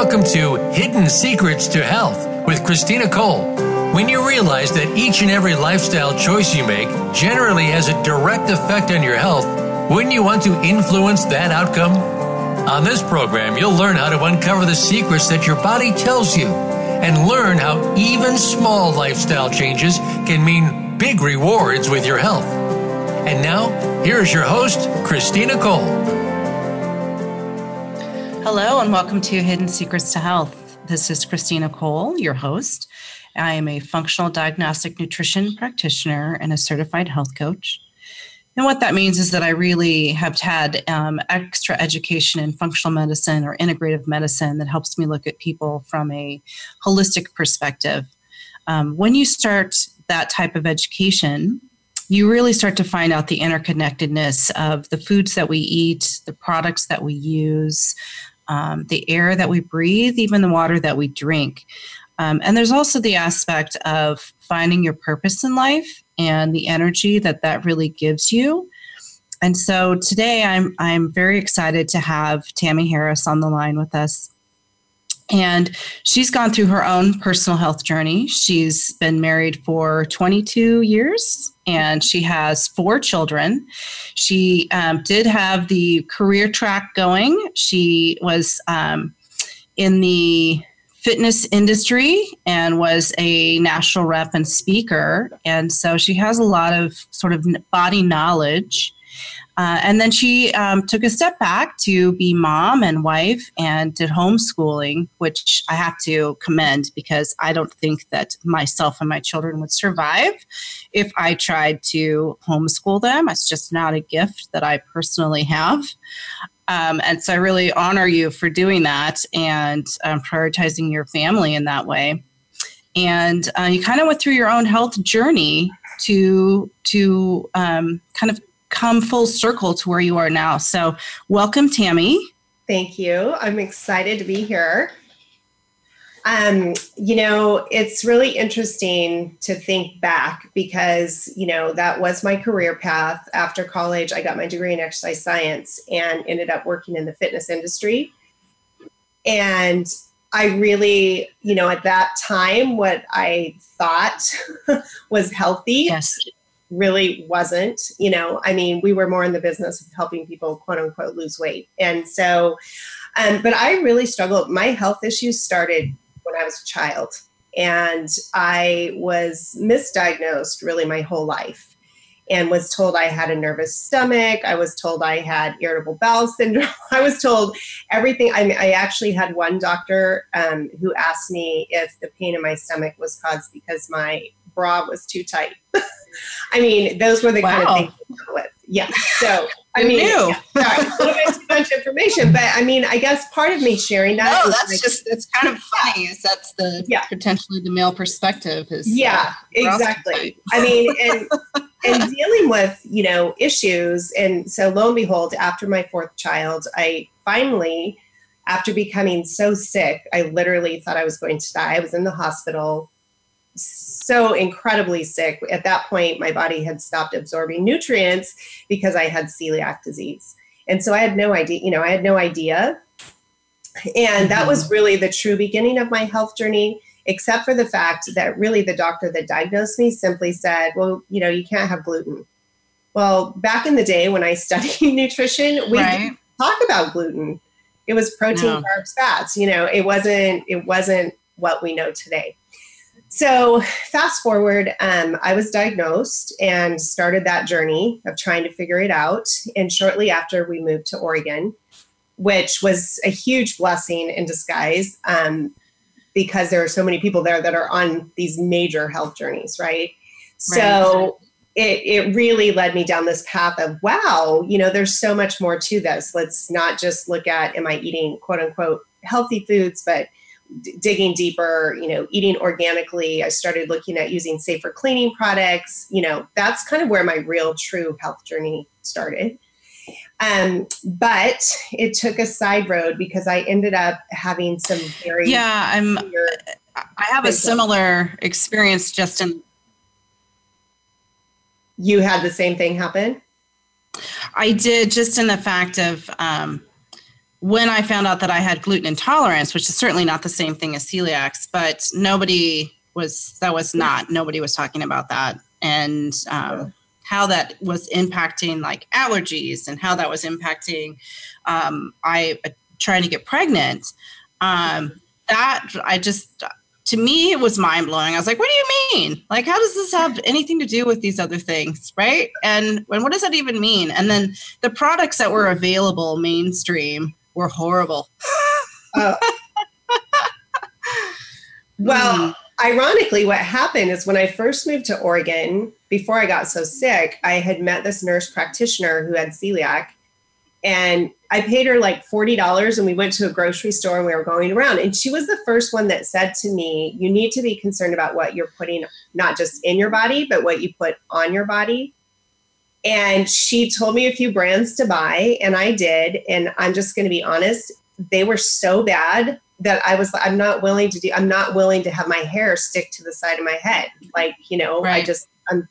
Welcome to Hidden Secrets to Health with Christina Cole. When you realize that each and every lifestyle choice you make generally has a direct effect on your health, wouldn't you want to influence that outcome? On this program, you'll learn how to uncover the secrets that your body tells you and learn how even small lifestyle changes can mean big rewards with your health. And now, here's your host, Christina Cole. Hello and welcome to Hidden Secrets to Health. This is Christina Cole, your host. I am a functional diagnostic nutrition practitioner and a certified health coach. And what that means is that I really have had extra education in functional medicine or integrative medicine that helps me look at people from a holistic perspective. When you start that type of education, you really start to find out the interconnectedness of the foods that we eat, the products that we use, the air that we breathe, even the water that we drink. And there's also the aspect of finding your purpose in life and the energy that that really gives you. And so today I'm very excited to have Tammy Harris on the line with us. And she's gone through her own personal health journey. She's been married for 22 years and she has 4 children. She did have the career track going. She was in the fitness industry and was a national rep and speaker. And so she has a lot of sort of body knowledge. And then she took a step back to be mom and wife and did homeschooling, which I have to commend because I don't think that myself and my children would survive if I tried to homeschool them. It's just not a gift that I personally have. And so I really honor you for doing that and prioritizing your family in that way. And you kind of went through your own health journey to kind of come full circle to where you are now. So welcome, Tammy. Thank you. I'm excited to be here. It's really interesting to think back because, that was my career path. After college, I got my degree in exercise science and ended up working in the fitness industry. And I really, at that time, what I thought was healthy. Yes. Really wasn't, we were more in the business of helping people quote unquote lose weight. And so, but I really struggled. My health issues started when I was a child and I was misdiagnosed really my whole life and was told I had a nervous stomach. I was told I had irritable bowel syndrome. I was told everything. I actually had one doctor who asked me if the pain in my stomach was caused because my bra was too tight. Those were the kind of things we dealt with. Yeah. So, sorry, a little bit too much information, but I guess part of me sharing that. No, that's it's kind of funny is that's the potentially the male perspective is. Yeah, exactly. And dealing with, issues. And so lo and behold, after my 4th child, I finally, after becoming so sick, I literally thought I was going to die. I was in the hospital. So incredibly sick. At that point, my body had stopped absorbing nutrients because I had celiac disease. And so I had no idea, And that was really the true beginning of my health journey, except for the fact that really the doctor that diagnosed me simply said, well, you can't have gluten. Well, back in the day when I studied nutrition, we didn't talk about gluten. It was protein, carbs, fats, it wasn't what we know today. So fast forward, I was diagnosed and started that journey of trying to figure it out. And shortly after we moved to Oregon, which was a huge blessing in disguise, because there are so many people there that are on these major health journees, right? So it really led me down this path of, wow, there's so much more to this. Let's not just look at, am I eating quote unquote healthy foods, but digging deeper, eating organically. I started looking at using safer cleaning products. That's kind of where my real true health journey started. But it took a side road because I ended up having some very, I have a similar experience, Justin. You had the same thing happen? I did, just in the fact of, when I found out that I had gluten intolerance, which is certainly not the same thing as celiacs, but nobody was talking about that. And how that was impacting like allergies and how that was impacting, I trying to get pregnant. To me, it was mind blowing. I was like, what do you mean? Like, how does this have anything to do with these other things? Right. And what does that even mean? And then the products that were available mainstream were horrible. Well, ironically, what happened is when I first moved to Oregon, before I got so sick, I had met this nurse practitioner who had celiac, and I paid her like $40, and we went to a grocery store and we were going around. And she was the first one that said to me, you need to be concerned about what you're putting, not just in your body, but what you put on your body. And she told me a few brands to buy, and I did. And I'm just going to be honest, they were so bad that I'm not willing to have my hair stick to the side of my head. Like, you know, right.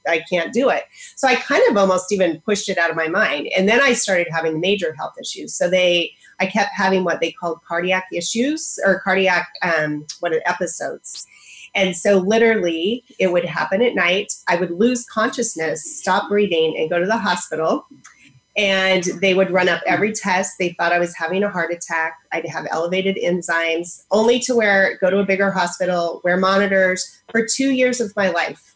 I can't do it. So I kind of almost even pushed it out of my mind. And then I started having major health issues. So I kept having what they called cardiac issues or cardiac episodes. And so literally it would happen at night. I would lose consciousness, stop breathing, and go to the hospital. And they would run up every test. They thought I was having a heart attack. I'd have elevated enzymes, only to go to a bigger hospital, wear monitors for 2 years of my life.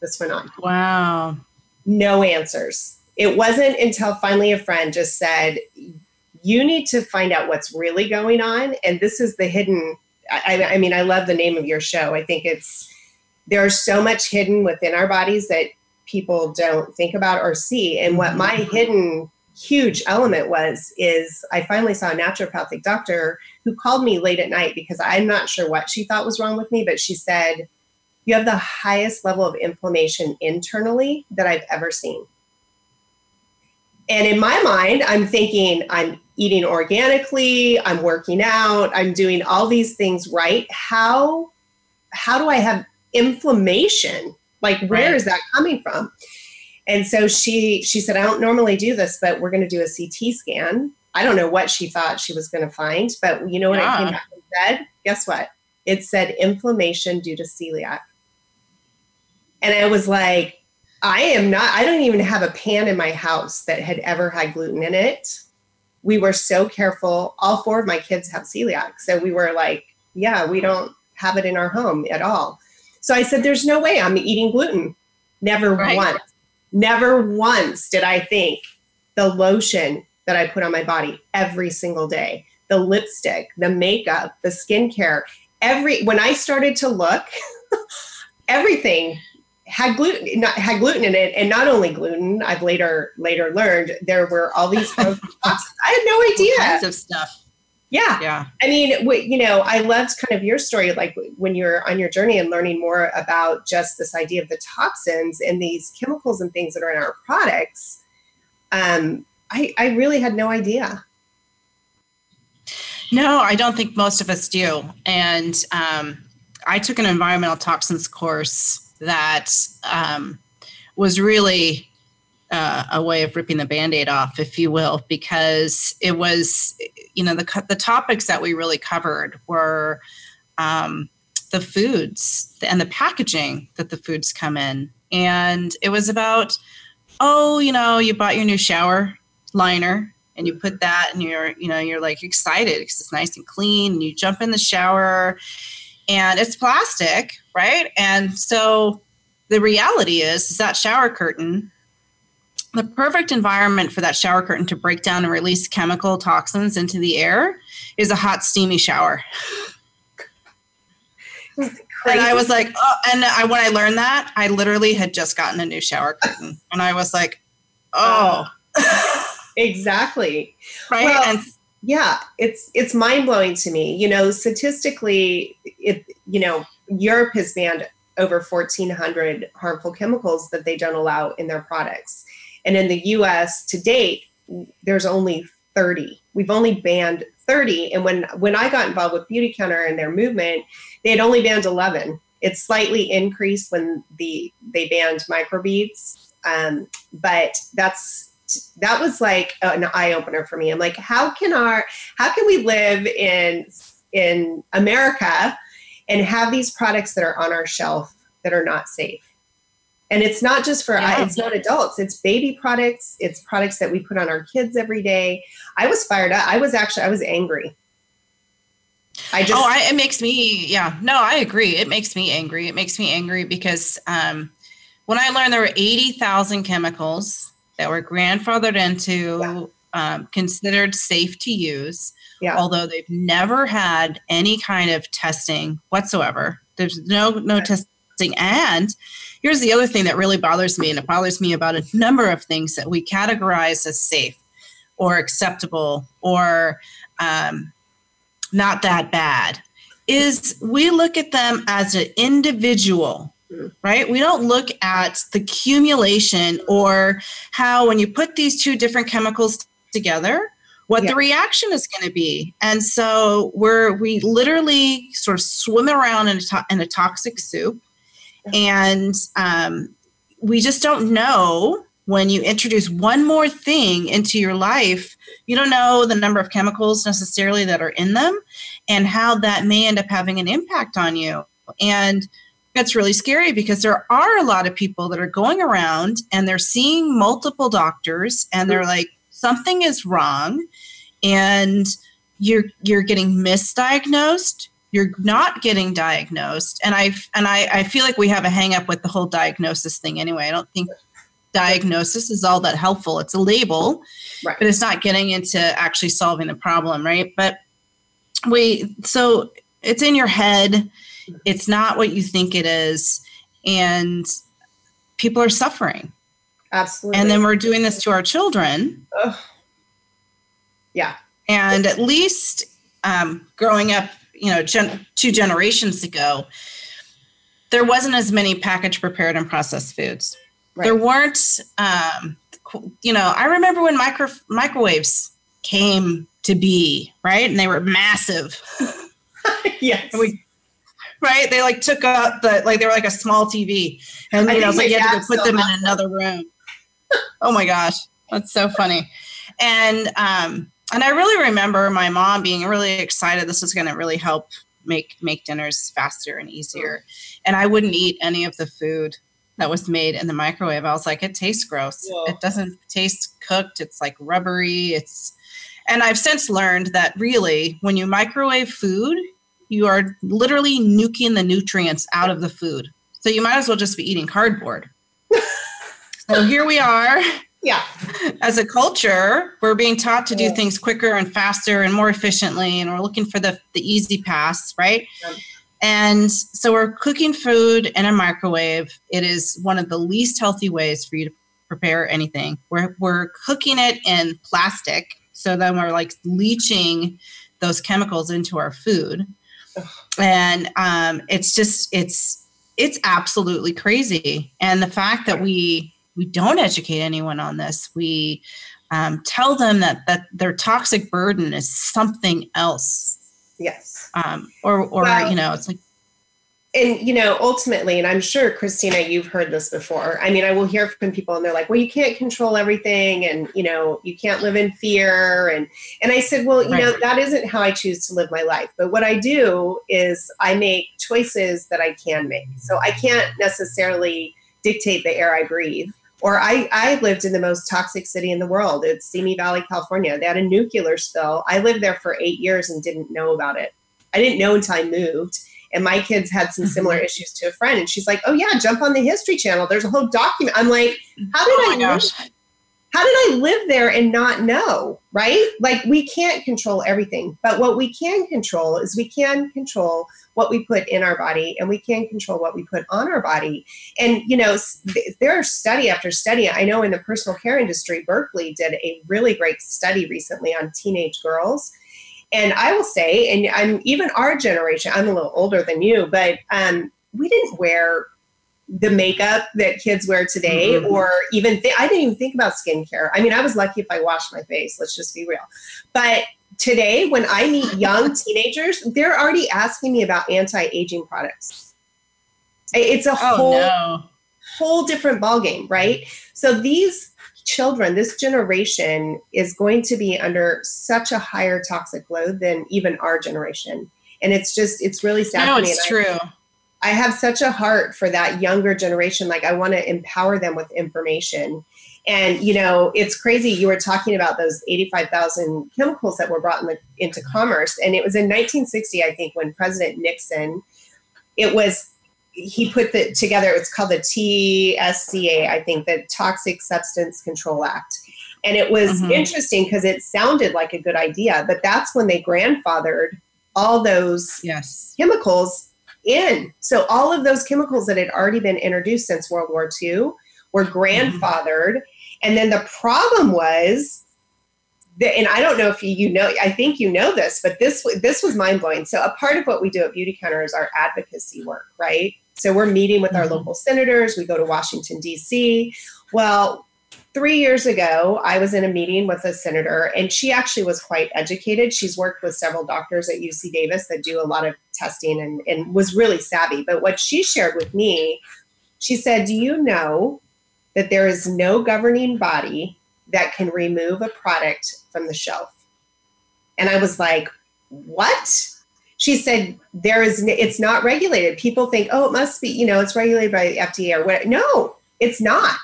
This went on. Wow. No answers. It wasn't until finally a friend just said, you need to find out what's really going on. And this is the hidden, I mean, I love the name of your show. I think there's so much hidden within our bodies that people don't think about or see. And what my hidden huge element is I finally saw a naturopathic doctor who called me late at night because I'm not sure what she thought was wrong with me, but she said, you have the highest level of inflammation internally that I've ever seen. And in my mind, I'm thinking I'm eating organically, I'm working out, I'm doing all these things right. How do I have inflammation? Like, where is that coming from? And so she said, I don't normally do this, but we're going to do a CT scan. I don't know what she thought she was going to find, but you know what I came back and said? Guess what? It said inflammation due to celiac. And I was like, I don't even have a pan in my house that had ever had gluten in it. We were so careful. All four of my kids have celiac. So we were like, yeah, we don't have it in our home at all. So I said, there's no way I'm eating gluten. Never once did I think the lotion that I put on my body every single day, the lipstick, the makeup, the skincare, when I started to look, everything had gluten in it, and not only gluten. I've later learned there were all these toxins. I had no idea. All kinds of stuff. Yeah. I mean, you know, I loved kind of your story, like when you're on your journey and learning more about just this idea of the toxins and these chemicals and things that are in our products. I really had no idea. No, I don't think most of us do. And I took an environmental toxins course that was really a way of ripping the Band-Aid off, if you will, because it was, you know, the topics that we really covered were the foods and the packaging that the foods come in. And it was about, you know, you bought your new shower liner, and you put that and you're like excited because it's nice and clean, and you jump in the shower and it's plastic, right? And so the reality is that shower curtain, the perfect environment for that shower curtain to break down and release chemical toxins into the air is a hot, steamy shower. And I was like, when I learned that, I literally had just gotten a new shower curtain. And I was like, Exactly. Right. Well, it's mind blowing to me. You know, statistically, Europe has banned over 1,400 harmful chemicals that they don't allow in their products. And in the US to date, there's only 30. We've only banned 30. And when I got involved with Beautycounter and their movement, they had only banned 11. It slightly increased when they banned microbeads. But that's that was like an eye opener for me. I'm like, how can we live in America and have these products that are on our shelf that are not safe? And it's not just for, it's not adults, it's baby products. It's products that we put on our kids every day. I was fired up. I was angry. I agree. It makes me angry because when I learned there were 80,000 chemicals that were grandfathered into, considered safe to use, although they've never had any kind of testing whatsoever. There's no testing. And here's the other thing that really bothers me, and it bothers me about a number of things that we categorize as safe or acceptable or not that bad, is we look at them as an individual, right? We don't look at the accumulation or how when you put these two different chemicals together, what the reaction is going to be. And so we literally sort of swim around in a toxic soup. And we just don't know. When you introduce one more thing into your life, you don't know the number of chemicals necessarily that are in them and how that may end up having an impact on you. And that's really scary because there are a lot of people that are going around and they're seeing multiple doctors and they're like, something is wrong, and you're getting misdiagnosed. You're not getting diagnosed. And I feel like we have a hang up with the whole diagnosis thing anyway. I don't think diagnosis is all that helpful. It's a label, right, but it's not getting into actually solving the problem, right? But so it's in your head. It's not what you think it is. And people are suffering. Absolutely. And then we're doing this to our children. Ugh. Yeah. And at least growing up, two generations ago, there wasn't as many packaged, prepared, and processed foods. Right. There weren't, I remember when microwaves came to be, right? And they were massive. Yes. Right? They took up they were like a small TV. And you had to put them in another room. Oh my gosh. That's so funny. And I really remember my mom being really excited. This was going to really help make dinners faster and easier. And I wouldn't eat any of the food that was made in the microwave. I was like, it tastes gross. Whoa. It doesn't taste cooked. It's like rubbery. And I've since learned that really when you microwave food, you are literally nuking the nutrients out of the food. So you might as well just be eating cardboard. So here we are. Yeah. As a culture, we're being taught to do things quicker and faster and more efficiently. And we're looking for the easy pass, right? Yeah. And so we're cooking food in a microwave. It is one of the least healthy ways for you to prepare anything. We're cooking it in plastic. So then we're leaching those chemicals into our food. And it's absolutely crazy. And the fact that we don't educate anyone on this, we tell them that their toxic burden is something else. Yes. Ultimately, and I'm sure, Christina, you've heard this before. I mean, I will hear from people and they're like, well, you can't control everything. And, you can't live in fear. And I said, well, that isn't how I choose to live my life. But what I do is I make choices that I can make. So I can't necessarily dictate the air I breathe. Or I lived in the most toxic city in the world. It's Simi Valley, California. They had a nuclear spill. I lived there for 8 years and didn't know about it. I didn't know until I moved. And my kids had some similar issues to a friend. And she's like, oh, yeah, jump on the History Channel. There's a whole document. I'm like, how did I live there and not know, right? We can't control everything. But what we can control is we can control what we put in our body, and we can control what we put on our body. And, there are study after study. I know in the personal care industry, Berkeley did a really great study recently on teenage girls. And I will say, and I'm even our generation, I'm a little older than you, but we didn't wear the makeup that kids wear today, mm-hmm. or even I didn't even think about skincare. I mean, I was lucky if I washed my face, let's just be real. But today, when I meet young teenagers, they're already asking me about anti-aging products. It's a whole different ballgame, right? So these children, this generation is going to be under such a higher toxic load than even our generation. And it's just, it's really sad. No, it's true. I have such a heart for that younger generation. Like, I want to empower them with information. And, you know, it's crazy. You were talking about those 85,000 chemicals that were brought into commerce. And it was in 1960, I think, when President Nixon, he put it together. It's called the TSCA, I think, the Toxic Substance Control Act. And it was interesting because it sounded like a good idea, but that's when they grandfathered all those chemicals in. So all of those chemicals that had already been introduced since World War II were grandfathered. And then the problem was that, and I don't know if you know, I think you know this, but this was mind blowing. So a part of what we do at Beautycounter is our advocacy work, right? So we're meeting with our local senators. We go to Washington, D.C. Well, 3 years ago, I was in a meeting with a senator, and she actually was quite educated. She's worked with several doctors at UC Davis that do a lot of testing and was really savvy. But what she shared with me, she said, do you know that there is no governing body that can remove a product from the shelf? And I was like, what? She said, it's not regulated. People think, oh, it must be, you know, it's regulated by the FDA or whatever. No, it's not.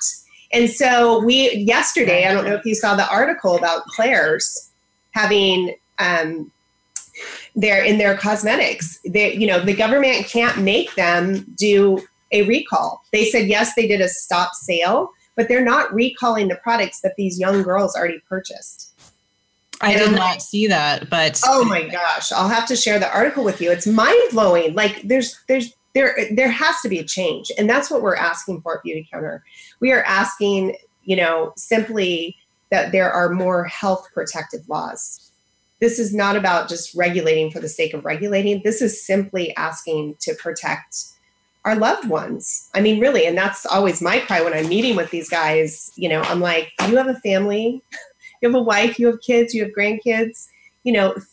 And so yesterday, I don't know if you saw the article about Claire's having in their cosmetics. The government can't make them do a recall. They said, yes, they did a stop sale, but they're not recalling the products that these young girls already purchased. I did not see that, but oh my gosh, I'll have to share the article with you. It's mind blowing. Like there has to be a change. And that's what we're asking for at Beautycounter. We are asking, simply that there are more health protective laws. This is not about just regulating for the sake of regulating. This is simply asking to protect our loved ones. I mean, really, and that's always my cry when I'm meeting with these guys. I'm like, you have a family, you have a wife, you have kids, you have grandkids,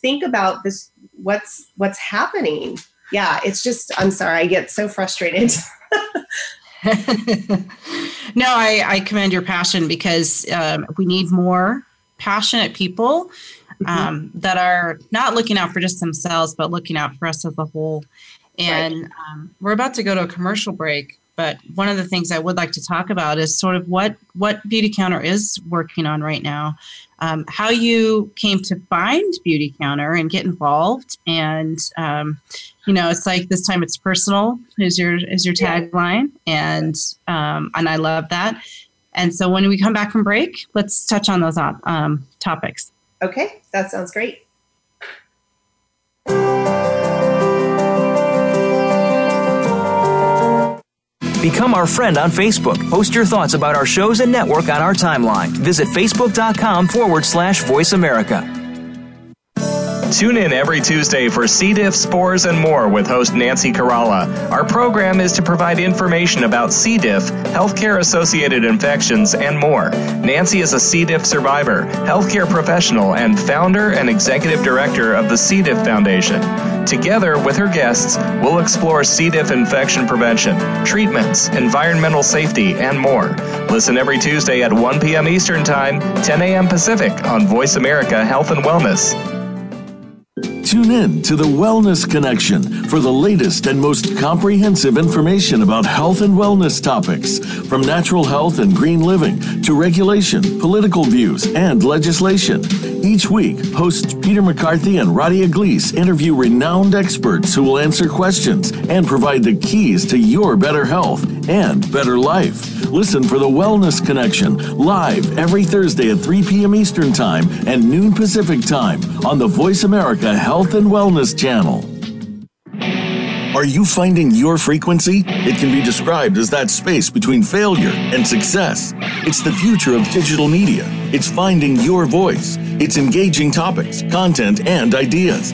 think about this, what's happening. Yeah, it's just, I'm sorry, I get so frustrated. No, I commend your passion because we need more passionate people that are not looking out for just themselves, but looking out for us as a whole. And we're about to go to a commercial break. But one of the things I would like to talk about is sort of what Beautycounter is working on right now, how you came to find Beautycounter and get involved. And, it's like this time it's personal is your tagline. And I love that. And so when we come back from break, let's touch on those topics. Okay, that sounds great. Become our friend on Facebook. Post your thoughts about our shows and network on our timeline. Visit Facebook.com/Voice America. Tune in every Tuesday for C. diff, spores, and more with host Nancy Kerala. Our program is to provide information about C. diff, healthcare-associated infections, and more. Nancy is a C. diff survivor, healthcare professional, and founder and executive director of the C. diff Foundation. Together with her guests, we'll explore C. diff infection prevention, treatments, environmental safety, and more. Listen every Tuesday at 1 p.m. Eastern Time, 10 a.m. Pacific on Voice America Health and Wellness. Tune in to The Wellness Connection for the latest and most comprehensive information about health and wellness topics, from natural health and green living to regulation, political views, and legislation. Each week, hosts Peter McCarthy and Radia Gleese interview renowned experts who will answer questions and provide the keys to your better health and better life. Listen for The Wellness Connection live every Thursday at 3 p.m. Eastern Time and noon Pacific Time on the Voice America Health and Wellness Channel. Are you finding your frequency? It can be described as that space between failure and success. It's the future of digital media. It's finding your voice. It's engaging topics, content, and ideas.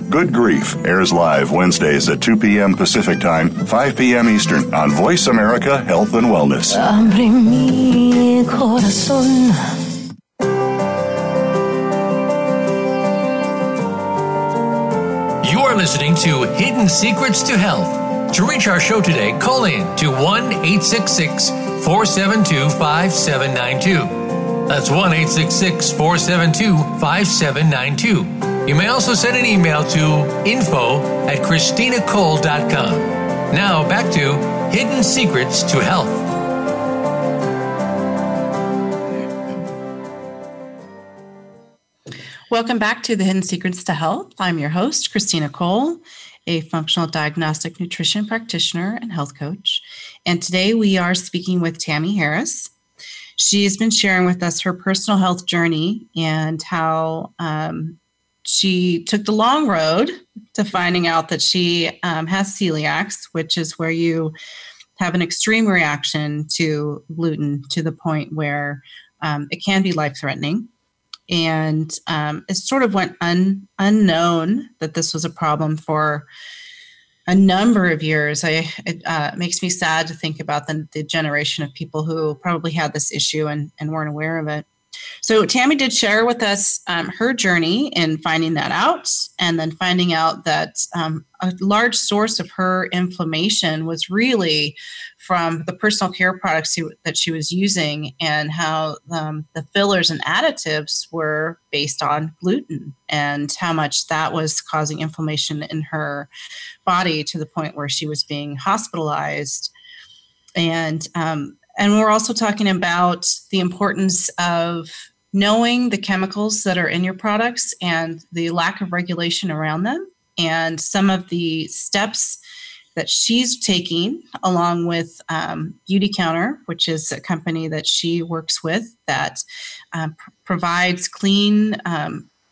Good Grief airs live Wednesdays at 2 p.m. Pacific Time, 5 p.m. Eastern on Voice America Health and Wellness. You are listening to Hidden Secrets to Health. To reach our show today, call in to 1-866-472-5792. That's 1-866-472-5792. You may also send an email to info@christinacole.com. Now back to Hidden Secrets to Health. Welcome back to the Hidden Secrets to Health. I'm your host, Christina Cole, a functional diagnostic nutrition practitioner and health coach. And today we are speaking with Tammy Harris. She has been sharing with us her personal health journey and how she took the long road to finding out that she has celiac, which is where you have an extreme reaction to gluten to the point where it can be life-threatening. And it sort of went unknown that this was a problem for a number of years. It makes me sad to think about the generation of people who probably had this issue and weren't aware of it. So Tammy did share with us her journey in finding that out, and then finding out that a large source of her inflammation was really from the personal care products that she was using, and how the fillers and additives were based on gluten, and how much that was causing inflammation in her body to the point where she was being hospitalized. And we're also talking about the importance of knowing the chemicals that are in your products and the lack of regulation around them, and some of the steps that she's taking, along with Beautycounter, which is a company that she works with that provides clean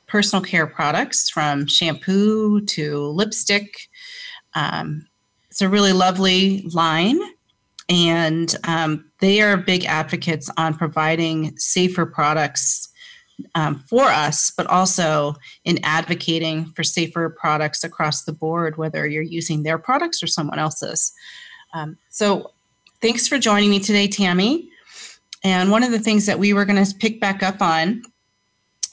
personal care products, from shampoo to lipstick. It's a really lovely line. And they are big advocates on providing safer products for us, but also in advocating for safer products across the board, whether you're using their products or someone else's. So thanks for joining me today, Tammy. And one of the things that we were going to pick back up on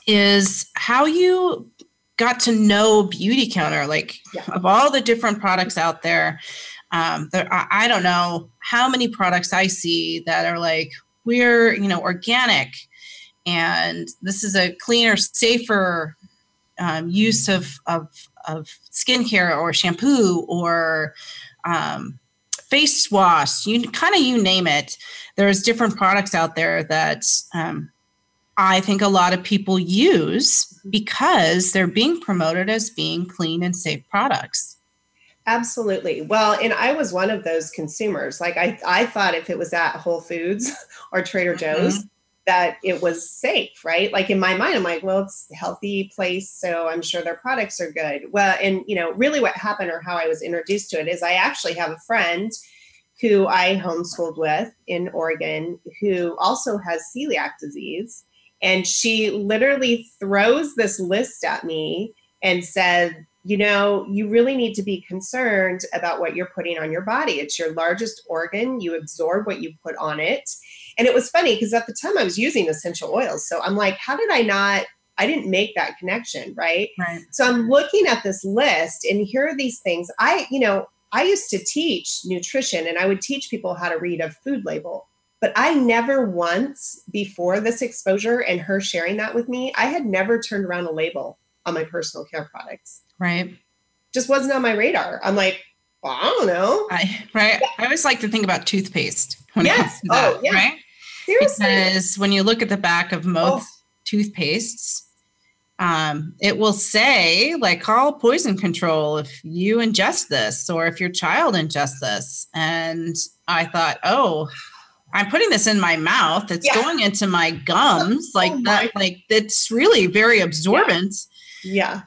is how you got to know Beautycounter, of all the different products out there. I don't know how many products I see that are like, we're, organic, and this is a cleaner, safer use of skincare or shampoo or face wash. You name it. There's different products out there that I think a lot of people use because they're being promoted as being clean and safe products. Absolutely. Well, and I was one of those consumers. Like I thought if it was at Whole Foods or Trader Joe's, that it was safe, right? Like in my mind, I'm like, well, it's a healthy place, so I'm sure their products are good. Well, and really what happened, or how I was introduced to it, is I actually have a friend who I homeschooled with in Oregon who also has celiac disease. And she literally throws this list at me and said, you really need to be concerned about what you're putting on your body. It's your largest organ. You absorb what you put on it. And it was funny because at the time I was using essential oils. So I'm like, how did I didn't make that connection, right? Right. So I'm looking at this list, and here are these things. I used to teach nutrition, and I would teach people how to read a food label. But I never once before this exposure and her sharing that with me, I had never turned around a label on my personal care products. Right. Just wasn't on my radar. I'm like, well, I don't know. I always like to think about toothpaste. When I do that, right? Seriously. Because when you look at the back of most toothpastes. It will say, like, call poison control if you ingest this or if your child ingests this. And I thought, oh, I'm putting this in my mouth. It's going into my gums like it's really very absorbent. Yeah.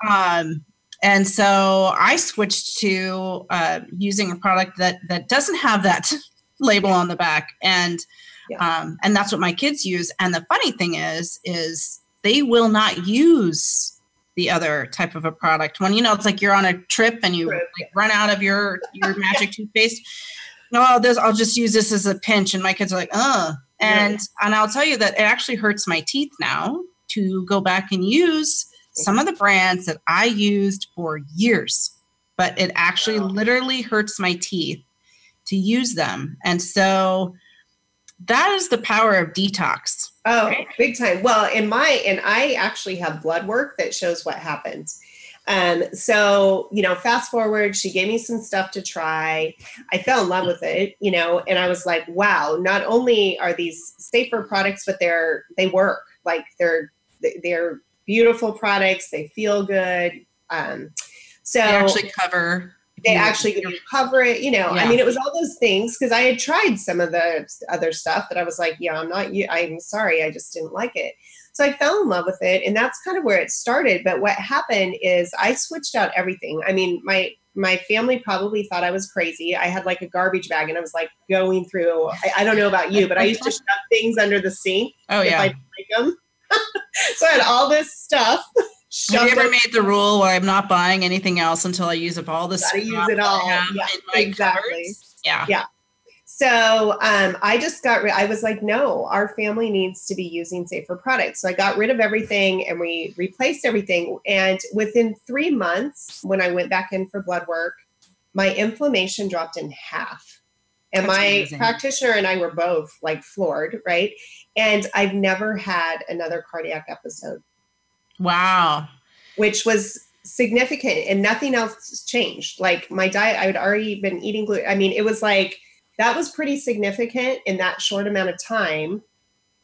And so I switched to using a product that doesn't have that label on the back. And that's what my kids use. And the funny thing is they will not use the other type of a product. When, it's like you're on a trip and you run out of your magic toothpaste. No, I'll just use this as a pinch. And my kids are like, oh. And I'll tell you that it actually hurts my teeth now to go back and use some of the brands that I used for years. But it actually literally hurts my teeth to use them. And so that is the power of detox. Oh, right? Big time. Well, I actually have blood work that shows what happens. So, fast forward, she gave me some stuff to try. I fell in love with it, and I was like, wow, not only are these safer products, but they work. Like they're beautiful products. They feel good. So they actually cover it. Yeah. I mean, it was all those things. Cause I had tried some of the other stuff that I was like, yeah, I'm sorry. I just didn't like it. So I fell in love with it, and that's kind of where it started. But what happened is I switched out everything. I mean, my family probably thought I was crazy. I had like a garbage bag, and I was like going through, I don't know about you, but I used to shove things under the sink. Oh yeah. If I didn't like them. So I had all this stuff. Have you ever made the rule where I'm not buying anything else until I use up all this stuff? Use it all. Yeah, exactly. Covers. Yeah. Yeah. So I was like, no, our family needs to be using safer products. So I got rid of everything, and we replaced everything. And within 3 months, when I went back in for blood work, my inflammation dropped in half. And that's my amazing. Practitioner and I were both like floored, right? And I've never had another cardiac episode. Wow. Which was significant, and nothing else changed. Like my diet, I had already been eating gluten. I mean, it was like, that was pretty significant in that short amount of time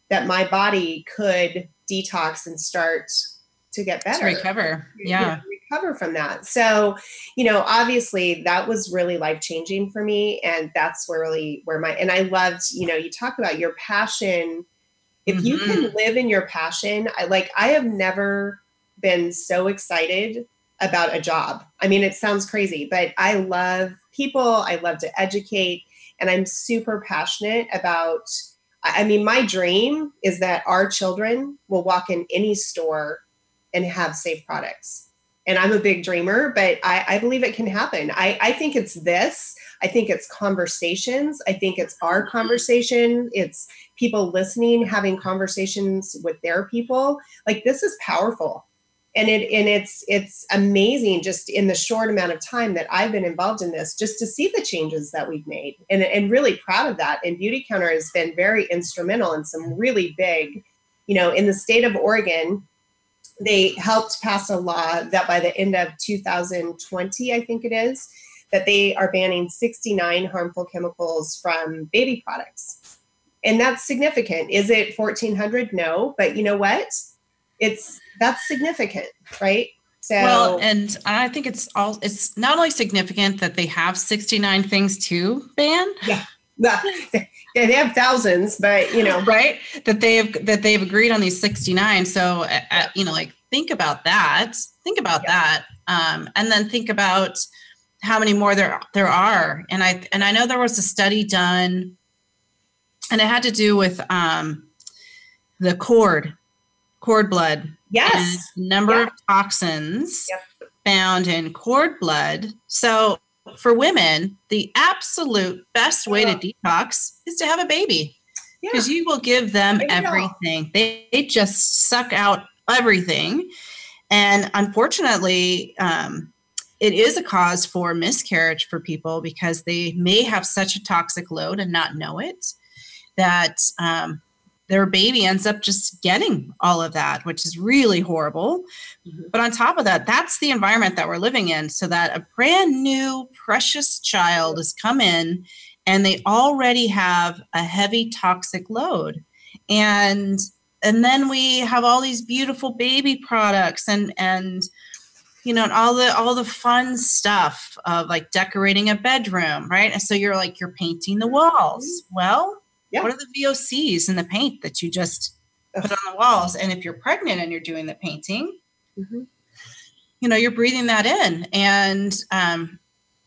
that my body could detox and start to get better. To recover. Yeah. Recover from that. So, obviously that was really life-changing for me. And that's where I loved, you talk about your passion. If you can live in your passion, I have never been so excited about a job. I mean, it sounds crazy, but I love people. I love to educate. And I'm super passionate about, my dream is that our children will walk in any store and have safe products. And I'm a big dreamer, but I believe it can happen. I think it's this. I think it's conversations. I think it's our conversation. It's people listening, having conversations with their people. Like, this is powerful. And it's amazing just in the short amount of time that I've been involved in this, just to see the changes that we've made, and really proud of that. And Beautycounter has been very instrumental in some really big, in the state of Oregon, they helped pass a law that by the end of 2020, I think it is, that they are banning 69 harmful chemicals from baby products. And that's significant. Is it 1,400? No, but you know what? That's significant, right? So, well, and I think it's not only significant that they have 69 things to ban. Yeah, they have thousands, but right? That they've agreed on these 69. So, think about that. Think about that, and then think about how many more there are. And I know there was a study done, and it had to do with the cord blood. Yes. Number of toxins found in cord blood. So for women, the absolute best way to detox is to have a baby, because you will give them everything. They just suck out everything. And unfortunately, it is a cause for miscarriage for people, because they may have such a toxic load and not know it, that their baby ends up just getting all of that, which is really horrible. Mm-hmm. But on top of that, that's the environment that we're living in. So that a brand new precious child has come in, and they already have a heavy toxic load. And And then we have all these beautiful baby products and you know, and all the fun stuff of like decorating a bedroom, right? And so you're like, you're painting the walls. Well, yeah. What are the VOCs in the paint that you just put on the walls? And if you're pregnant and you're doing the painting, mm-hmm. you know, you're breathing that in. And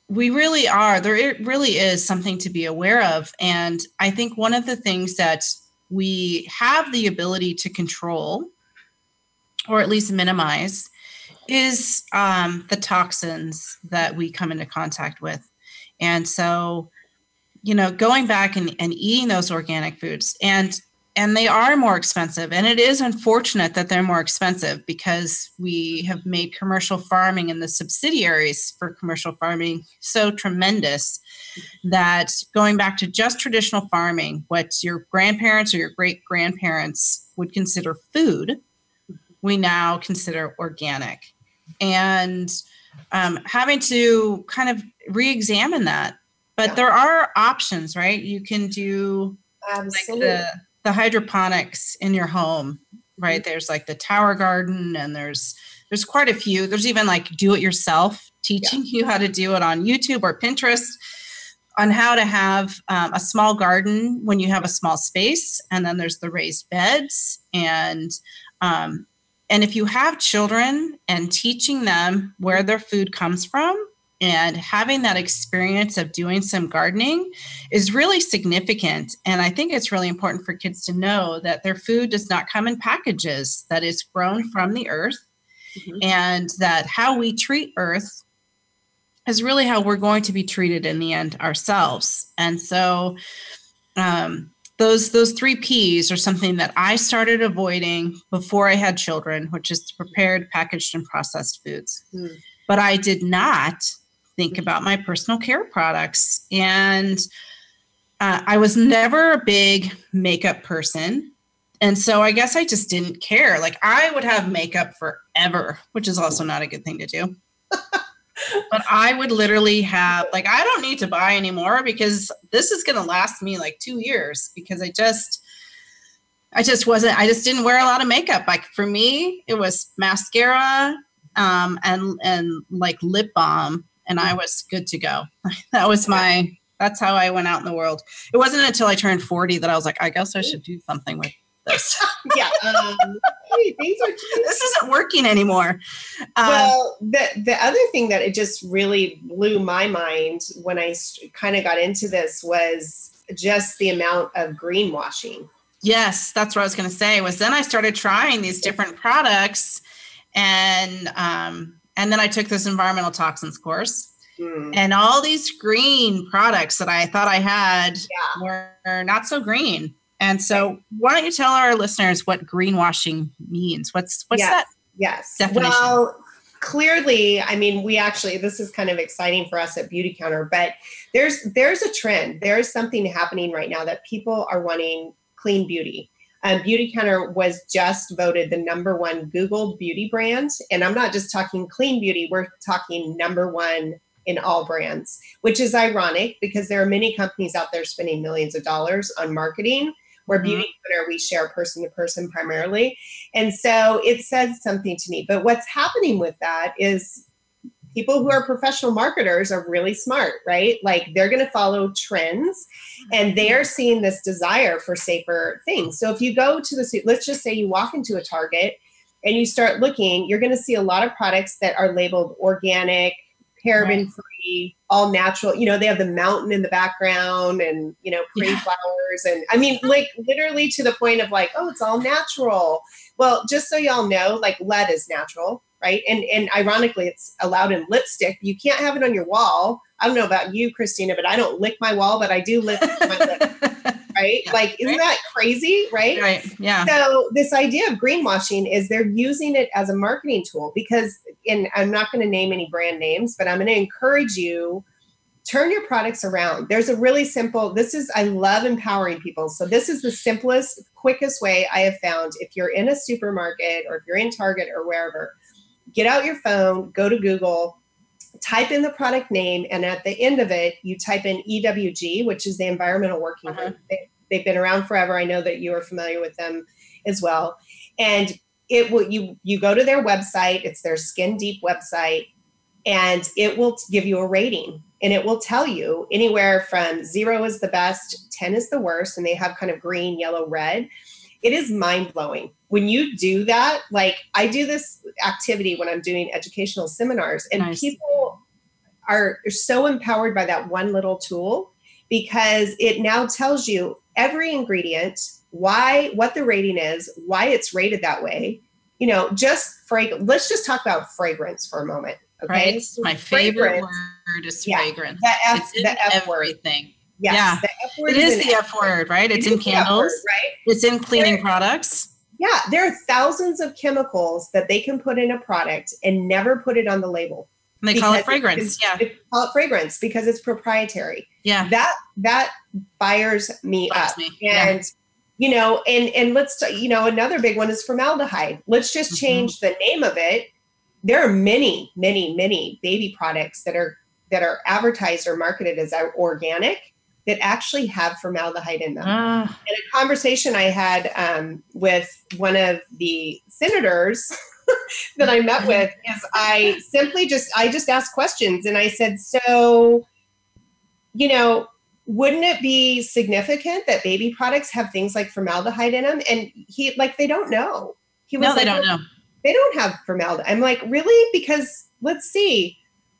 we really are, it really is something to be aware of. And I think one of the things that we have the ability to control, or at least minimize, is the toxins that we come into contact with. And so, you know, going back and eating those organic foods, and they are more expensive. And it is unfortunate that they're more expensive because we have made commercial farming and the subsidiaries for commercial farming so tremendous that going back to just traditional farming, what your grandparents or your great-grandparents would consider food, we now consider organic. And having to kind of re-examine that. But there are options, right? You can do like the hydroponics in your home, right? Mm-hmm. There's like the tower garden, and there's quite a few. There's even like do-it-yourself teaching you how to do it on YouTube or Pinterest on how to have a small garden when you have a small space. And then there's the raised beds. And if you have children and teaching them where their food comes from and having that experience of doing some gardening is really significant. And I think it's really important for kids to know that their food does not come in packages, that it's grown from the earth, mm-hmm. and that how we treat earth is really how we're going to be treated in the end ourselves. And so, those 3 Ps are something that I started avoiding before I had children, which is prepared, packaged, and processed foods. Mm. But I did not think about my personal care products. And I was never a big makeup person. And so I guess I just didn't care. Like I would have makeup forever, which is also not a good thing to do. But I would literally have, like, I don't need to buy anymore because this is going to last me like 2 years because I just didn't wear a lot of makeup. Like for me, it was mascara, and like lip balm, and I was good to go. That's how I went out in the world. It wasn't until I turned 40 that I was like, I guess I should do something with this. Yeah. Hey, things are changing. This isn't working anymore. Well, the other thing that it just really blew my mind when I kind of got into this was just the amount of greenwashing. Yes, that's what I was going to say, was then I started trying these different products, and then I took this environmental toxins course. And all these green products that I thought I had were not so green. And so why don't you tell our listeners what greenwashing means? What's that definition? Well, clearly, I mean, this is kind of exciting for us at Beautycounter, but there's a trend. There's something happening right now that people are wanting clean beauty. Beautycounter was just voted the #1 Google beauty brand. And I'm not just talking clean beauty. We're talking #1 in all brands, which is ironic because there are many companies out there spending millions of dollars on marketing. Where mm-hmm. Beautycounter, we share person to person primarily. And so it says something to me. But what's happening with that is people who are professional marketers are really smart, right? Like they're going to follow trends, and they are seeing this desire for safer things. So if you go to let's just say you walk into a Target and you start looking, you're going to see a lot of products that are labeled organic, paraben free, all natural. You know, they have the mountain in the background and, you know, pretty flowers. And I mean, like literally to the point of like, oh, it's all natural. Well, just so y'all know, like lead is natural, right? And ironically, it's allowed in lipstick. You can't have it on your wall. I don't know about you, Christina, but I don't lick my wall, but I do lick my lip. Right? Yeah, like, isn't that crazy? Right? Right. Yeah. So this idea of greenwashing is they're using it as a marketing tool because, and I'm not going to name any brand names, but I'm going to encourage you, turn your products around. There's a really simple, I love empowering people. So this is the simplest, quickest way I have found. If you're in a supermarket or if you're in Target or wherever, get out your phone, go to Google, type in the product name, and at the end of it, you type in EWG, which is the Environmental Working Group. They've been around forever. I know that you are familiar with them. as well. And it will, you go to their website, it's their Skin Deep website, and it will give you a rating, and it will tell you anywhere from 0 is the best, 10 is the worst. And they have kind of green, yellow, red. It is mind blowing when you do that. Like, I do this activity when I'm doing educational seminars, and nice. People are so empowered by that one little tool, because it now tells you every ingredient, why, what the rating is, why it's rated that way. You know, just let's just talk about fragrance for a moment. Okay. Right. My favorite word is fragrance. Yeah, the F, it's in the F everything. Word. Yes, yeah. The F word is the F word, right? It's in candles, right? It's in cleaning products. Yeah. There are thousands of chemicals that they can put in a product and never put it on the label. And they call it fragrance. They call it fragrance because it's proprietary. Yeah. That fires me up. And, you know, and let's, you know, another big one is formaldehyde. Let's just change the name of it. There are many, many, many baby products that are advertised or marketed as organic that actually have formaldehyde in them. In a conversation I had with one of the senators that I met with, is I just asked questions, and I said, so, you know, wouldn't it be significant that baby products have things like formaldehyde in them? And he, like, they don't know. He was like, they don't know. They don't have formaldehyde. I'm like, really? Because let's see.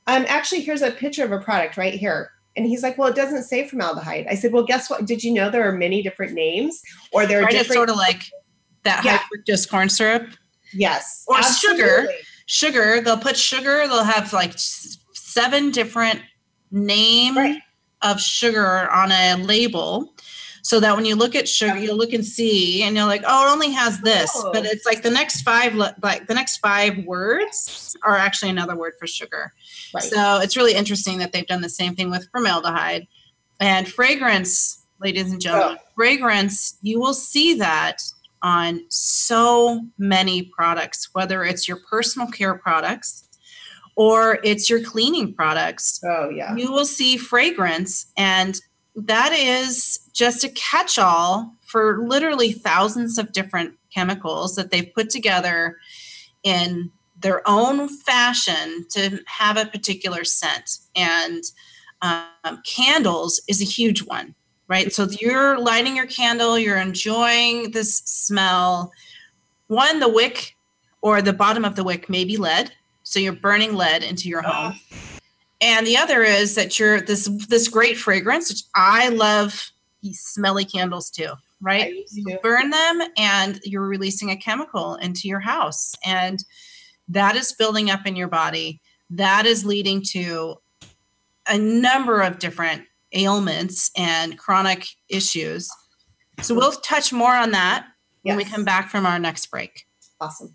Actually, here's a picture of a product right here. And he's like, well, it doesn't say formaldehyde. I said, well, guess what? Did you know there are many different names, or there are different. It's sort of like that high fructose corn syrup. Yes. Or absolutely. Sugar. They'll put sugar. They'll have like 7 different names of sugar on a label. So that when you look at sugar, you look and see, and you're like, oh, it only has this, but it's like the next 5, like the next 5 words are actually another word for sugar. Right. So it's really interesting that they've done the same thing with formaldehyde and fragrance, ladies and gentlemen. Fragrance, you will see that on so many products, whether it's your personal care products or it's your cleaning products. Oh yeah. You will see fragrance, and that is just a catch-all for literally thousands of different chemicals that they've put together in their own fashion to have a particular scent. And candles is a huge one, right? So you're lighting your candle, you're enjoying this smell. One, the wick or the bottom of the wick may be lead. So you're burning lead into your home. And the other is that you're this great fragrance, which I love these smelly candles too, right? You burn them and you're releasing a chemical into your house, and that is building up in your body. That is leading to a number of different ailments and chronic issues. So we'll touch more on that when we come back from our next break. Awesome.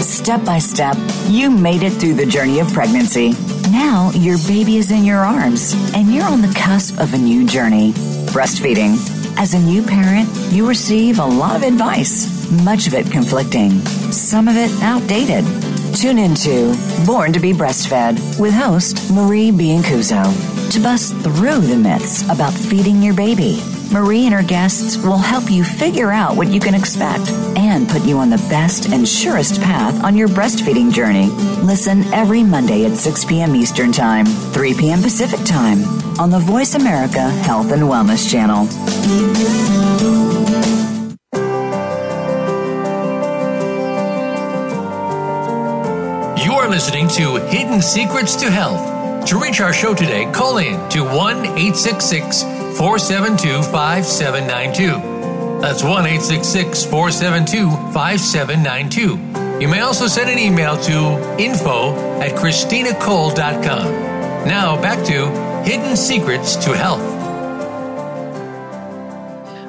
Step by step, you made it through the journey of pregnancy. Now your baby is in your arms and you're on the cusp of a new journey, breastfeeding. As a new parent, you receive a lot of advice, much of it conflicting, some of it outdated. Tune into Born to be Breastfed with host Marie Biancuso to bust through the myths about feeding your baby. Marie and her guests will help you figure out what you can expect and put you on the best and surest path on your breastfeeding journey. Listen every Monday at 6 p.m. Eastern Time, 3 p.m. Pacific Time on the Voice America Health and Wellness Channel. You are listening to Hidden Secrets to Health. To reach our show today, call in to 1-866-472-5792. That's 1-866-472-5792. You may also send an email to info@christinacole.com. Now back to Hidden Secrets to Health.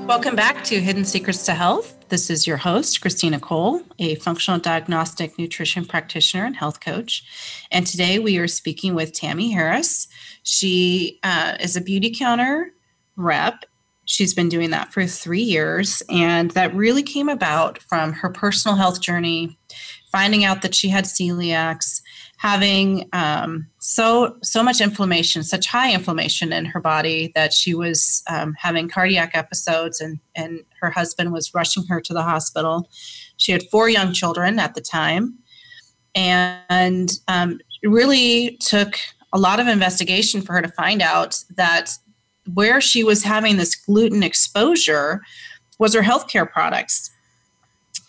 Welcome back to Hidden Secrets to Health. This is your host, Christina Cole, a functional diagnostic nutrition practitioner and health coach. And today we are speaking with Tammy Harris. She is a Beautycounter rep. She's been doing that for 3 years. And that really came about from her personal health journey, finding out that she had celiacs, having so much inflammation, such high inflammation in her body that she was having cardiac episodes, and her husband was rushing her to the hospital. She had 4 young children at the time, and it really took a lot of investigation for her to find out that where she was having this gluten exposure was her healthcare products.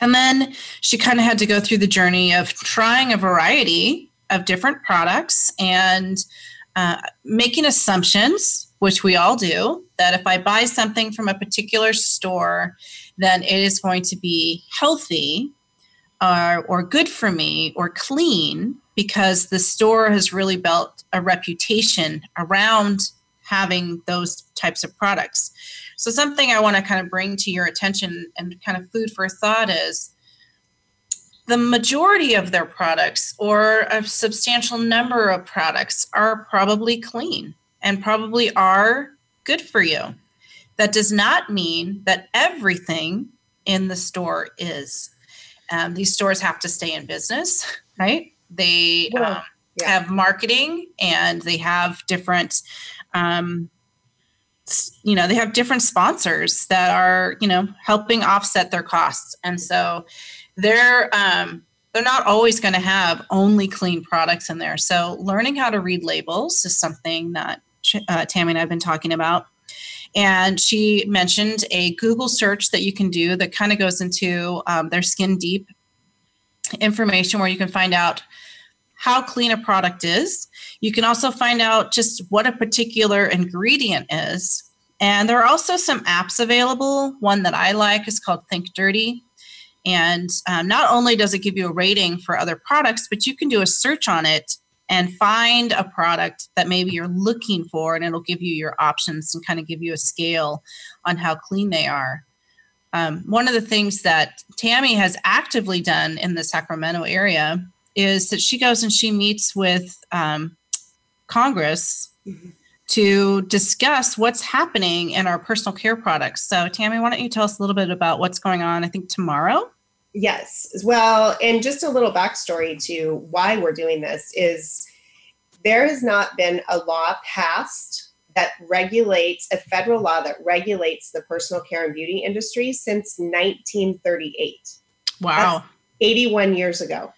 And then she kind of had to go through the journey of trying a variety of different products and making assumptions, which we all do, that if I buy something from a particular store, then it is going to be healthy or good for me or clean, because the store has really built a reputation around having those types of products. So something I want to kind of bring to your attention and kind of food for thought is the majority of their products, or a substantial number of products, are probably clean and probably are good for you. That does not mean that everything in the store is. These stores have to stay in business, right? They have marketing, and they have different they have different sponsors that are, helping offset their costs. And so they're not always going to have only clean products in there. So learning how to read labels is something that Tammy and I have been talking about. And she mentioned a Google search that you can do that kind of goes into their skin deep information, where you can find out how clean a product is. You can also find out just what a particular ingredient is. And there are also some apps available. One that I like is called Think Dirty. And not only does it give you a rating for other products, but you can do a search on it and find a product that maybe you're looking for, and it'll give you your options and kind of give you a scale on how clean they are. One of the things that Tammy has actively done in the Sacramento area is that she goes and she meets with Congress to discuss what's happening in our personal care products. So Tammy, why don't you tell us a little bit about what's going on, I think tomorrow? Yes. Well, and just a little backstory to why we're doing this is there has not been a law passed that regulates, a federal law that regulates the personal care and beauty industry since 1938. Wow. That's 81 years ago.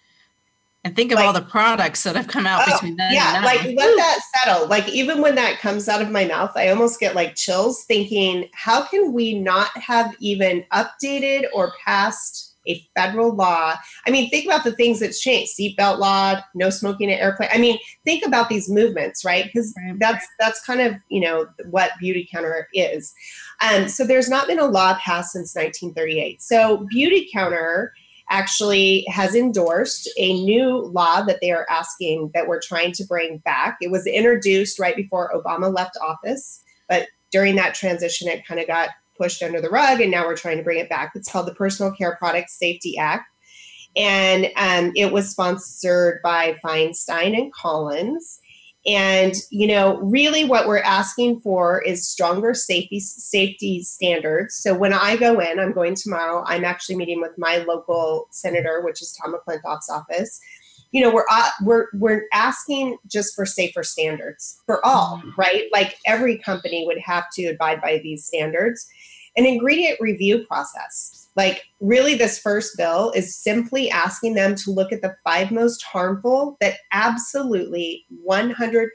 And think of all the products that have come out between then and now. Let that settle. Even when that comes out of my mouth, I almost get chills thinking, how can we not have even updated or passed a federal law? I mean, think about the things that's changed. Seatbelt law, no smoking at airplanes. I mean, think about these movements, right? Because that's kind of, what Beautycounter is. So there's not been a law passed since 1938. So Beautycounter actually has endorsed a new law that they are asking that we're trying to bring back. It was introduced right before Obama left office, but during that transition, it kind of got pushed under the rug, and now we're trying to bring it back. It's called the Personal Care Product Safety Act, and it was sponsored by Feinstein and Collins. And, you know, really what we're asking for is stronger safety standards. So when I go in, I'm going tomorrow, I'm actually meeting with my local senator, which is Tom McClintock's office. You know, we're asking just for safer standards for all, right? Like every company would have to abide by these standards. An ingredient review process, like really this first bill is simply asking them to look at the 5 most harmful that absolutely 100%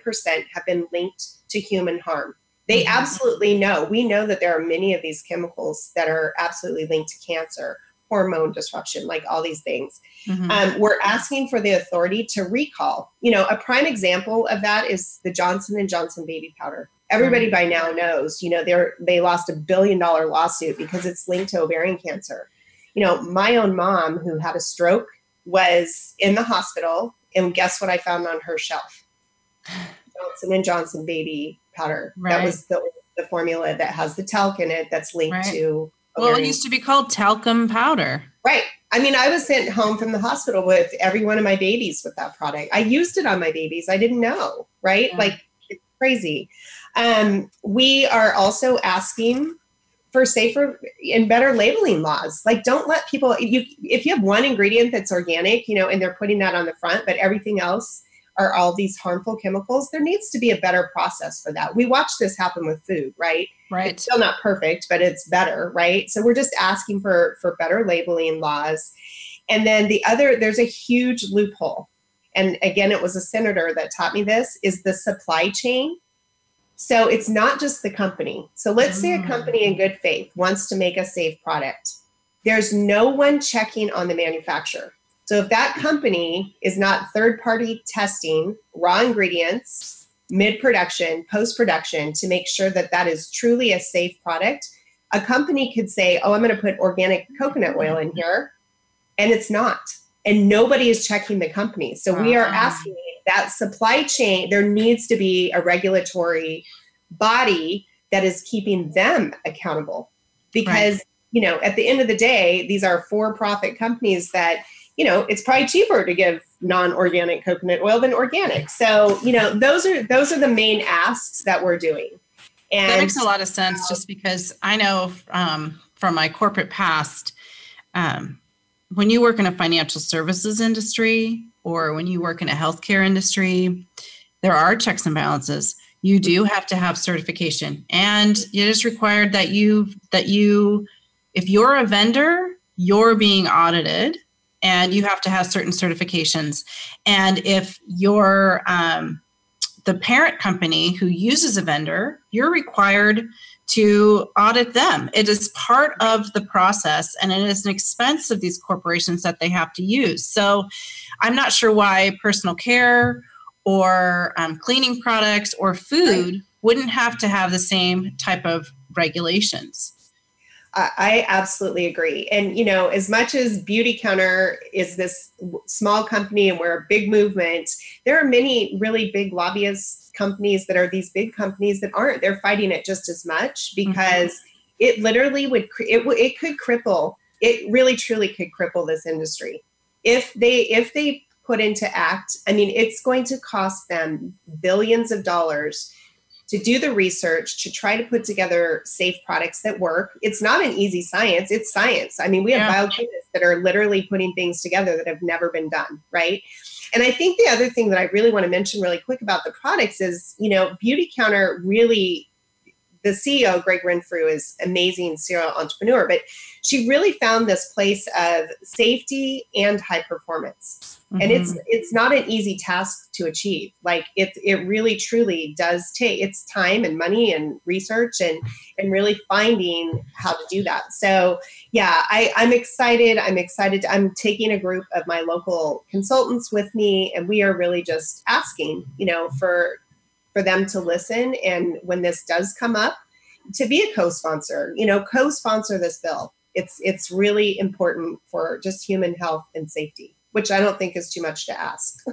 have been linked to human harm. They absolutely know. We know that there are many of these chemicals that are absolutely linked to cancer, hormone disruption, like all these things. We're asking for the authority to recall. You know, a prime example of that is the Johnson and Johnson baby powder. Everybody by now knows, you know, they lost $1 billion lawsuit because it's linked to ovarian cancer. You know, my own mom who had a stroke was in the hospital, and guess what I found on her shelf? Johnson and Johnson baby powder. Right. That was the formula that has the talc in it that's linked to. Well, it used to be called talcum powder. Right. I mean, I was sent home from the hospital with every one of my babies with that product. I used it on my babies. I didn't know, right? Yeah. Like, it's crazy. We are also asking for safer and better labeling laws. Like, don't let people, if you have one ingredient that's organic, you know, and they're putting that on the front, but everything else are all these harmful chemicals, there needs to be a better process for that. We watch this happen with food, right? Right. It's still not perfect, but it's better, right? So we're just asking for better labeling laws. And then the other, there's a huge loophole. And again, it was a senator that taught me this, is the supply chain. So it's not just the company. So let's say a company in good faith wants to make a safe product. There's no one checking on the manufacturer. So if that company is not third-party testing raw ingredients, mid-production, post-production to make sure that that is truly a safe product, a company could say, oh, I'm going to put organic coconut oil in here, and it's not. And nobody is checking the company. So we are asking that supply chain, there needs to be a regulatory body that is keeping them accountable. Because, you know, at the end of the day, these are for-profit companies that, you know, it's probably cheaper to give non-organic coconut oil than organic. So, you know, those are the main asks that we're doing. And that makes a lot of sense just because I know from my corporate past, when you work in a financial services industry or when you work in a healthcare industry, there are checks and balances. You do have to have certification, and it is required that you, if you're a vendor, you're being audited. And you have to have certain certifications. And if you're the parent company who uses a vendor, you're required to audit them. It is part of the process, and it is an expense of these corporations that they have to use. So I'm not sure why personal care or cleaning products or food wouldn't have to have the same type of regulations. I absolutely agree. And, you know, as much as Beautycounter is this small company and we're a big movement, there are many really big lobbyist companies that are these big companies that aren't. They're fighting it just as much because it literally would, it could cripple, it really truly could cripple this industry. If they put into act, I mean, it's going to cost them billions of dollars to do the research, to try to put together safe products that work. It's not an easy science. It's science. I mean, we have biochemists that are literally putting things together that have never been done, right? And I think the other thing that I really want to mention really quick about the products is, you know, Beautycounter really, the CEO, Greg Renfrew, is amazing serial entrepreneur, but she really found this place of safety and high performance. And it's not an easy task to achieve. Like it really truly does take its time and money and research and really finding how to do that. So yeah, I'm excited. I'm taking a group of my local consultants with me, and we are really just asking, you know, for them to listen. And when this does come up, to be a co-sponsor, you know, co-sponsor this bill. It's really important for just human health and safety, which I don't think is too much to ask.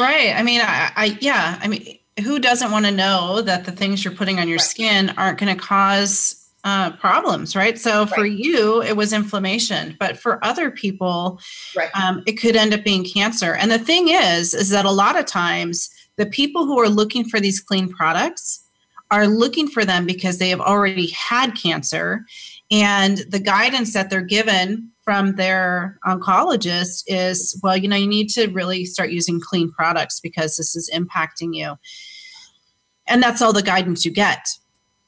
Right. I mean, I mean, who doesn't want to know that the things you're putting on your skin aren't going to cause problems, right? So for you, it was inflammation, but for other people, it could end up being cancer. And the thing is that a lot of times The people who are looking for these clean products are looking for them because they have already had cancer. And the guidance that they're given from their oncologist is, well, you know, you need to really start using clean products because this is impacting you. And that's all the guidance you get.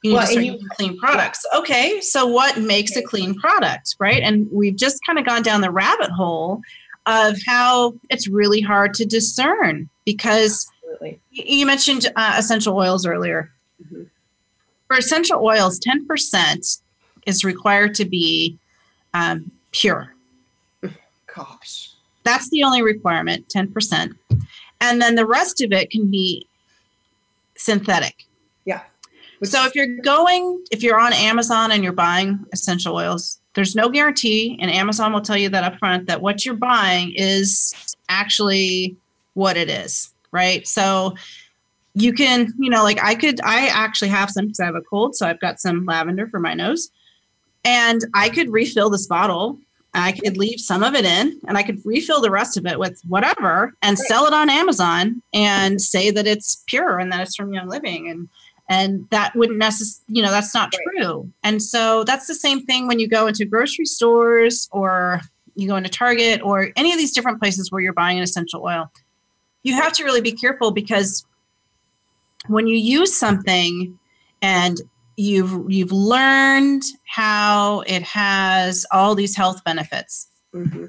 You need to start using clean products. Okay, so what makes a clean product, right? And we've just kind of gone down the rabbit hole of how it's really hard to discern because you mentioned essential oils earlier. Mm-hmm. For essential oils, 10% is required to be pure. Gosh. That's the only requirement, 10%. And then the rest of it can be synthetic. Yeah. So if you're on Amazon and you're buying essential oils, there's no guarantee, and Amazon will tell you that up front, that what you're buying is actually what it is, right? So you can, you know, like I actually have some because I have a cold, so I've got some lavender for my nose. And I could refill this bottle. I could leave some of it in and I could refill the rest of it with whatever and sell it on Amazon and say that it's pure and that it's from Young Living. And that wouldn't necessarily, you know, that's not true. And so that's the same thing when you go into grocery stores or you go into Target or any of these different places where you're buying an essential oil. You have to really be careful because when you use something and you've learned how it has all these health benefits. Mm-hmm.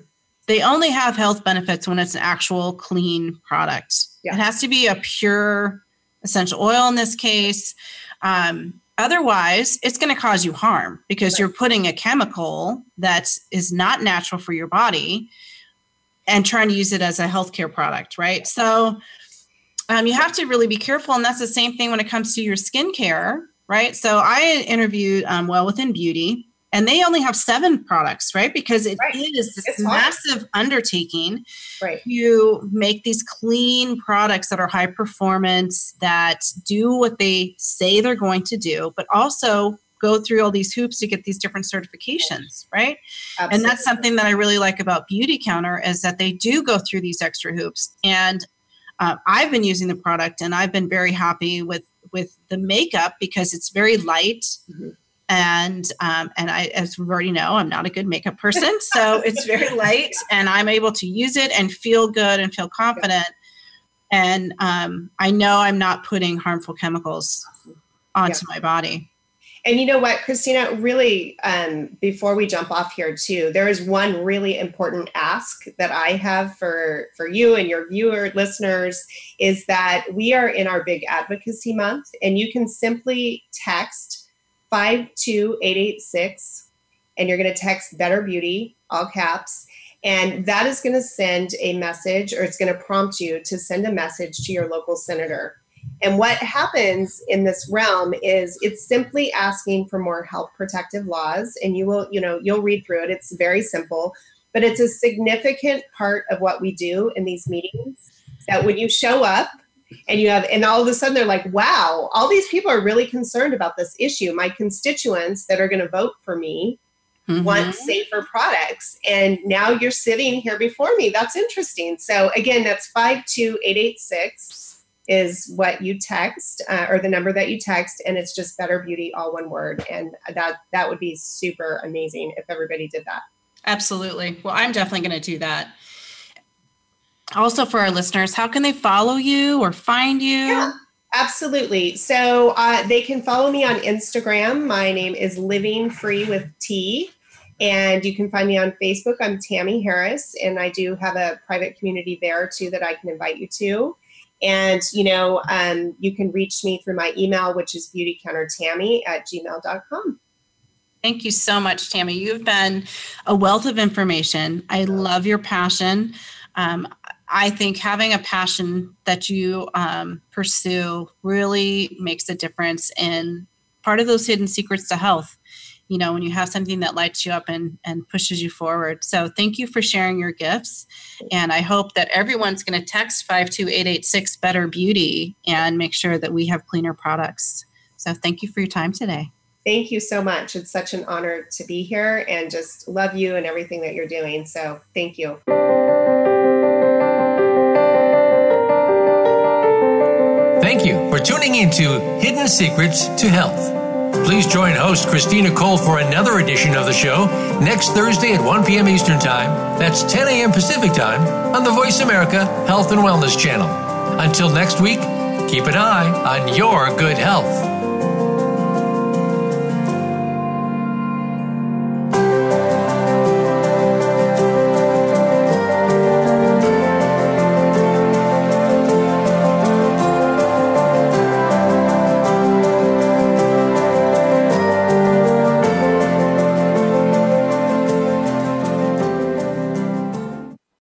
They only have health benefits when it's an actual clean product. Yeah. It has to be a pure essential oil in this case. Otherwise, it's going to cause you harm because you're putting a chemical that is not natural for your body and trying to use it as a healthcare product, right? So you have to really be careful. And that's the same thing when it comes to your skincare. Right. So I interviewed Well Within Beauty, and they only have 7 products, right? Because it's this massive undertaking to make these clean products that are high performance, that do what they say they're going to do, but also go through all these hoops to get these different certifications, right? Absolutely. And that's something that I really like about Beautycounter is that they do go through these extra hoops. And I've been using the product, and I've been very happy with the makeup because it's very light. Mm-hmm. And I, as we already know, I'm not a good makeup person. So it's very light and I'm able to use it and feel good and feel confident. And I know I'm not putting harmful chemicals onto my body. And you know what, Christina, really, before we jump off here too, there is one really important ask that I have for you and your viewer listeners is that we are in our big advocacy month, and you can simply text 52886 and you're going to text Better Beauty, all caps. And that is going to send a message, or it's going to prompt you to send a message to your local senator. And what happens in this realm is it's simply asking for more health protective laws, and you'll read through it. It's very simple, but it's a significant part of what we do in these meetings, that when you show up and all of a sudden they're like, wow, all these people are really concerned about this issue. My constituents that are going to vote for me want safer products. And now you're sitting here before me. That's interesting. So again, that's 52886. Is what you text or the number that you text, and it's just Better Beauty, all one word. And that would be super amazing if everybody did that. Absolutely. Well, I'm definitely going to do that. Also for our listeners, how can they follow you or find you? Yeah, absolutely. So they can follow me on Instagram. My name is Living Free with T. And you can find me on Facebook. I'm Tammy Harris, and I do have a private community there too that I can invite you to. And, you can reach me through my email, which is beautycountertammy@gmail.com. Thank you so much, Tammy. You've been a wealth of information. I love your passion. I think having a passion that you pursue really makes a difference in part of those hidden secrets to health. You know, when you have something that lights you up and pushes you forward. So thank you for sharing your gifts. And I hope that everyone's going to text 52886 Better Beauty and make sure that we have cleaner products. So thank you for your time today. Thank you so much. It's such an honor to be here, and just love you and everything that you're doing. So thank you. Thank you for tuning in to Hidden Secrets to Health. Please join host Christina Cole for another edition of the show next Thursday at 1 p.m. Eastern Time. That's 10 a.m. Pacific Time on the Voice America Health and Wellness channel. Until next week, keep an eye on your good health.